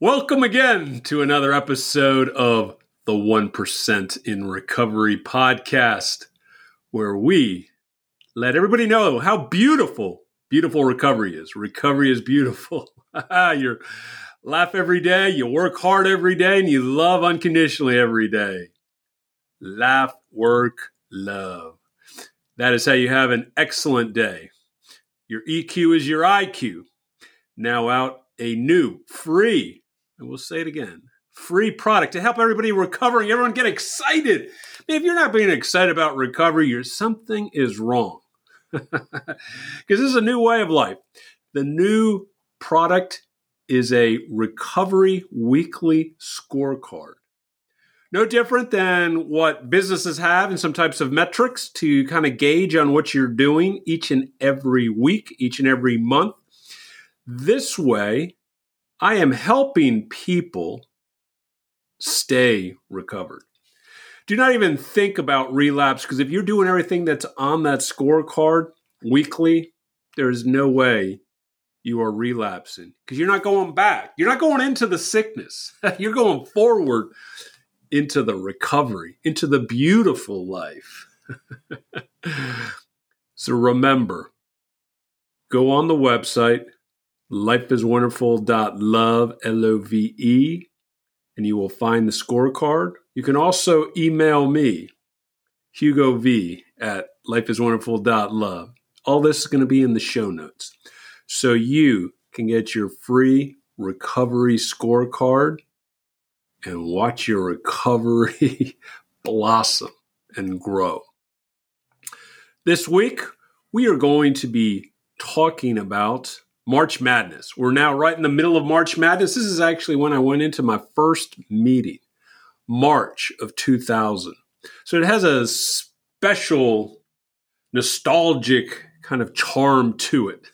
Welcome again to another episode of the 1% in Recovery podcast, where we let everybody know how beautiful recovery is. Recovery is beautiful. You laugh every day, you work hard every day, and you love unconditionally every day. Laugh, work, love. That is how you have an excellent day. Your EQ is your IQ. Now out a new, free, and we'll say it again, free product to help everybody recovering. Everyone get excited. Man, if you're not being excited about recovery, something is wrong. Because this is a new way of life. The new product is a recovery weekly scorecard. No different than what businesses have in some types of metrics to kind of gauge on what you're doing each and every week, each and every month. This way, I am helping people stay recovered. Do not even think about relapse, because if you're doing everything that's on that scorecard weekly, there is no way you are relapsing, because you're not going back. You're not going into the sickness. You're going forward into the recovery, into the beautiful life. So remember, go on the website, Lifeiswonderful.Love, Love, and you will find the scorecard. You can also email me, Hugo V at Lifeiswonderful.Love. All this is going to be in the show notes. So you can get your free recovery scorecard and watch your recovery blossom and grow. This week, we are going to be talking about March Madness. We're now right in the middle of March Madness. This is actually when I went into my first meeting, March of 2000. So it has a special nostalgic kind of charm to it.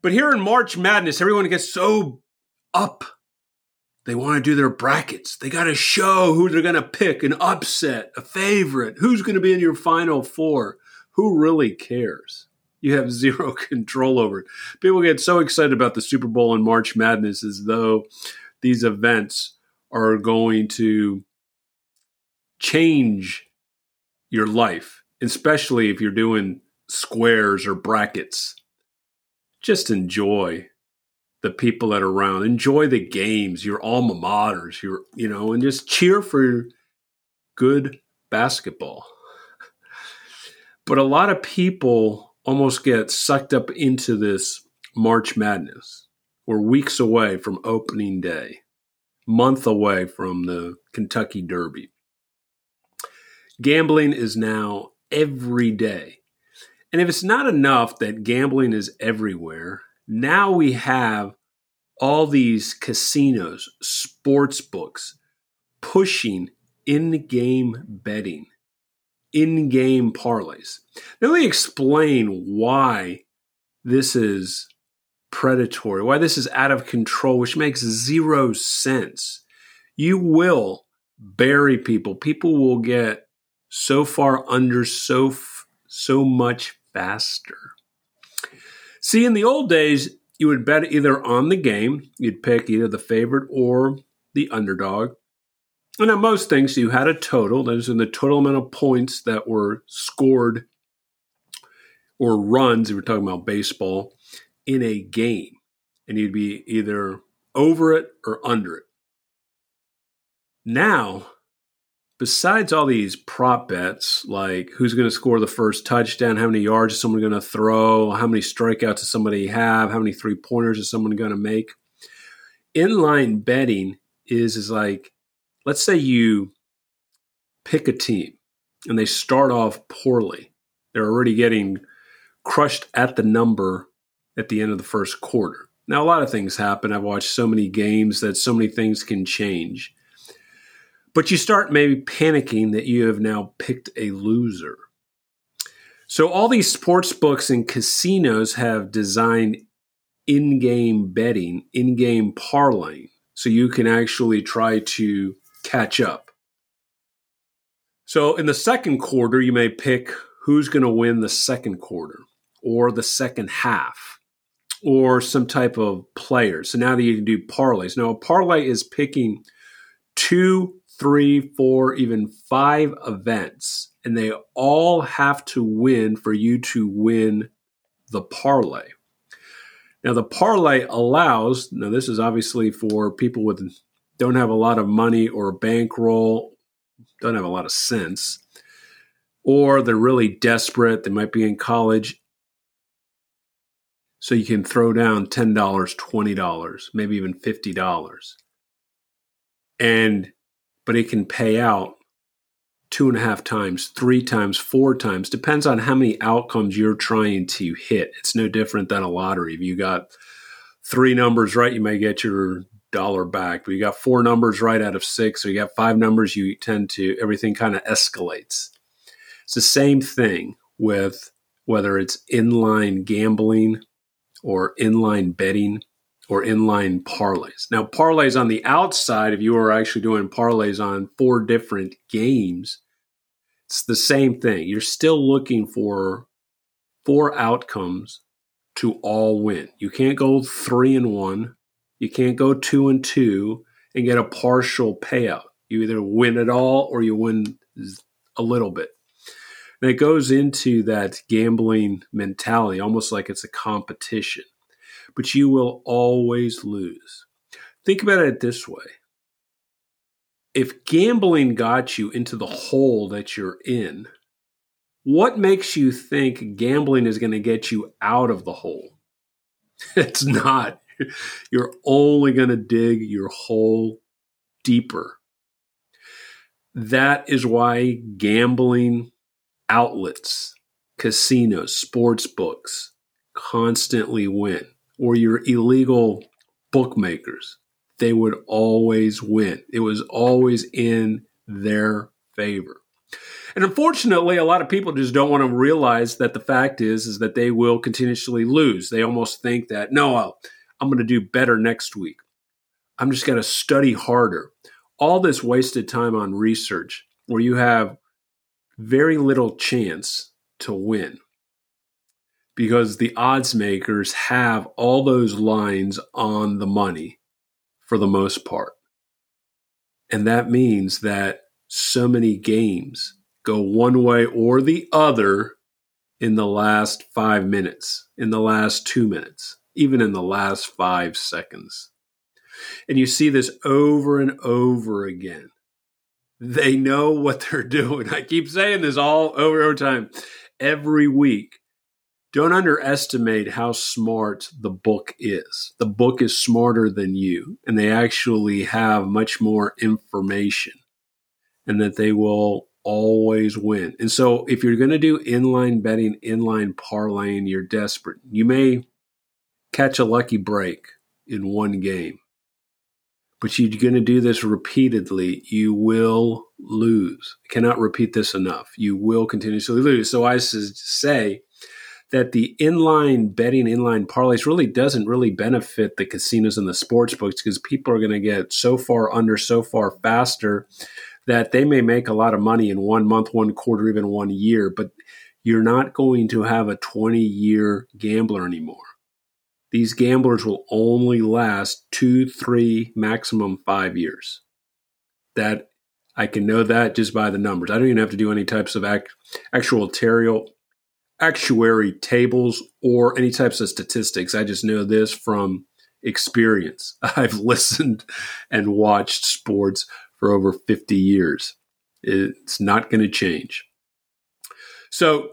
But here in March Madness, everyone gets so up. They want to do their brackets. They got to show who they're going to pick, an upset, a favorite, who's going to be in your Final Four. Who really cares? You have zero control over it. People get so excited about the Super Bowl and March Madness as though these events are going to change your life, especially if you're doing squares or brackets. Just enjoy the people that are around. Enjoy the games, your alma maters, and just cheer for good basketball. But a lot of people almost get sucked up into this March Madness. We're weeks away from opening day, month away from the Kentucky Derby. Gambling is now every day. And if it's not enough that gambling is everywhere, now we have all these casinos, sports books, pushing in-game betting, in-game parlays. Now let me explain why this is predatory, why this is out of control, which makes zero sense. You will bury people. People will get so far under so much faster. See, in the old days, you would bet either on the game, you'd pick either the favorite or the underdog. And on most things, you had a total. Those are the total amount of points that were scored or runs, if we're talking about baseball, in a game. And you'd be either over it or under it. Now, besides all these prop bets, like who's going to score the first touchdown, how many yards is someone going to throw, how many strikeouts does somebody have, how many three-pointers is someone going to make, inline betting is like, let's say you pick a team and they start off poorly. They're already getting crushed at the number at the end of the first quarter. Now, a lot of things happen. I've watched so many games that so many things can change. But you start maybe panicking that you have now picked a loser. So all these sports books and casinos have designed in-game betting, in-game parlaying, so you can actually try to catch up. So in the second quarter, you may pick who's going to win the second quarter or the second half or some type of player. So now that you can do parlays. Now, a parlay is picking 2, 3, 4, even 5 events, and they all have to win for you to win the parlay. Now, the parlay allows, now this is obviously for people with don't have a lot of money or bankroll, don't have a lot of sense, or they're really desperate, they might be in college. So you can throw down $10, $20, maybe even $50. But it can pay out 2.5 times, 3 times, 4 times. Depends on how many outcomes you're trying to hit. It's no different than a lottery. If you got 3 numbers right, you may get your dollar back. But you got 4 numbers right out of 6, or you got 5 numbers, you tend to, everything kind of escalates. It's the same thing with whether it's inline gambling or inline betting or inline parlays. Now, parlays on the outside, if you were actually doing parlays on 4 different games, it's the same thing. You're still looking for 4 outcomes to all win. You can't go 3-1. You can't go 2-2 and get a partial payout. You either win it all or you win a little bit. And it goes into that gambling mentality, almost like it's a competition. But you will always lose. Think about it this way. If gambling got you into the hole that you're in, what makes you think gambling is going to get you out of the hole? It's not. You're only going to dig your hole deeper. That is why gambling outlets, casinos, sports books constantly win. Or your illegal bookmakers, they would always win. It was always in their favor. And unfortunately, a lot of people just don't want to realize that the fact is that they will continuously lose. They almost think that, no, I'm going to do better next week. I'm just going to study harder. All this wasted time on research where you have very little chance to win. Because the odds makers have all those lines on the money for the most part. And that means that so many games go one way or the other in the last 5 minutes, in the last 2 minutes, even in the last 5 seconds. And you see this over and over again. They know what they're doing. I keep saying this all over time, every week. Don't underestimate how smart the book is. The book is smarter than you, and they actually have much more information, and that they will always win. And so if you're going to do inline betting, inline parlaying, you're desperate. You may catch a lucky break in one game, but you're going to do this repeatedly. You will lose. I cannot repeat this enough. You will continuously lose. So I say that the inline betting, inline parlays doesn't really benefit the casinos and the sports books because people are going to get so far under, so far faster that they may make a lot of money in 1 month, 1 quarter, even 1 year, but you're not going to have a 20-year gambler anymore. These gamblers will only last 2, 3, maximum 5 years. That I can know that just by the numbers. I don't even have to do any types of actuary tables or any types of statistics. I just know this from experience. I've listened and watched sports for over 50 years. It's not going to change. So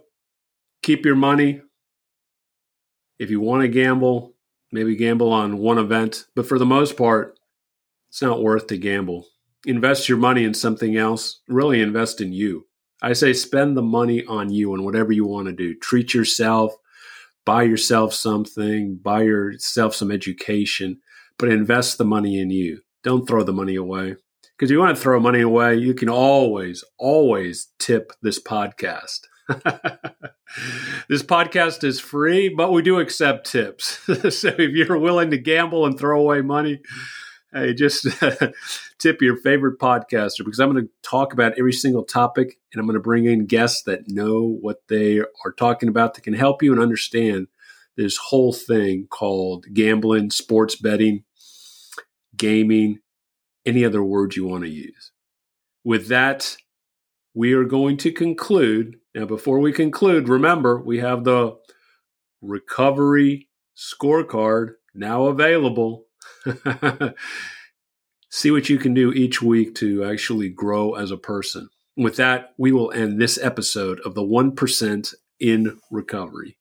keep your money. If you want to gamble, maybe gamble on one event. But for the most part, it's not worth to gamble. Invest your money in something else. Really invest in you. I say spend the money on you and whatever you want to do. Treat yourself, buy yourself something, buy yourself some education, but invest the money in you. Don't throw the money away. Because if you want to throw money away, you can always, always tip this podcast. This podcast is free, but we do accept tips. So if you're willing to gamble and throw away money, hey, just tip your favorite podcaster because I'm going to talk about every single topic and I'm going to bring in guests that know what they are talking about that can help you and understand this whole thing called gambling, sports betting, gaming, any other word you want to use. With that, we are going to conclude. Now, before we conclude, remember, we have the Recovery Scorecard now available. See what you can do each week to actually grow as a person. With that, we will end this episode of the 1% in Recovery.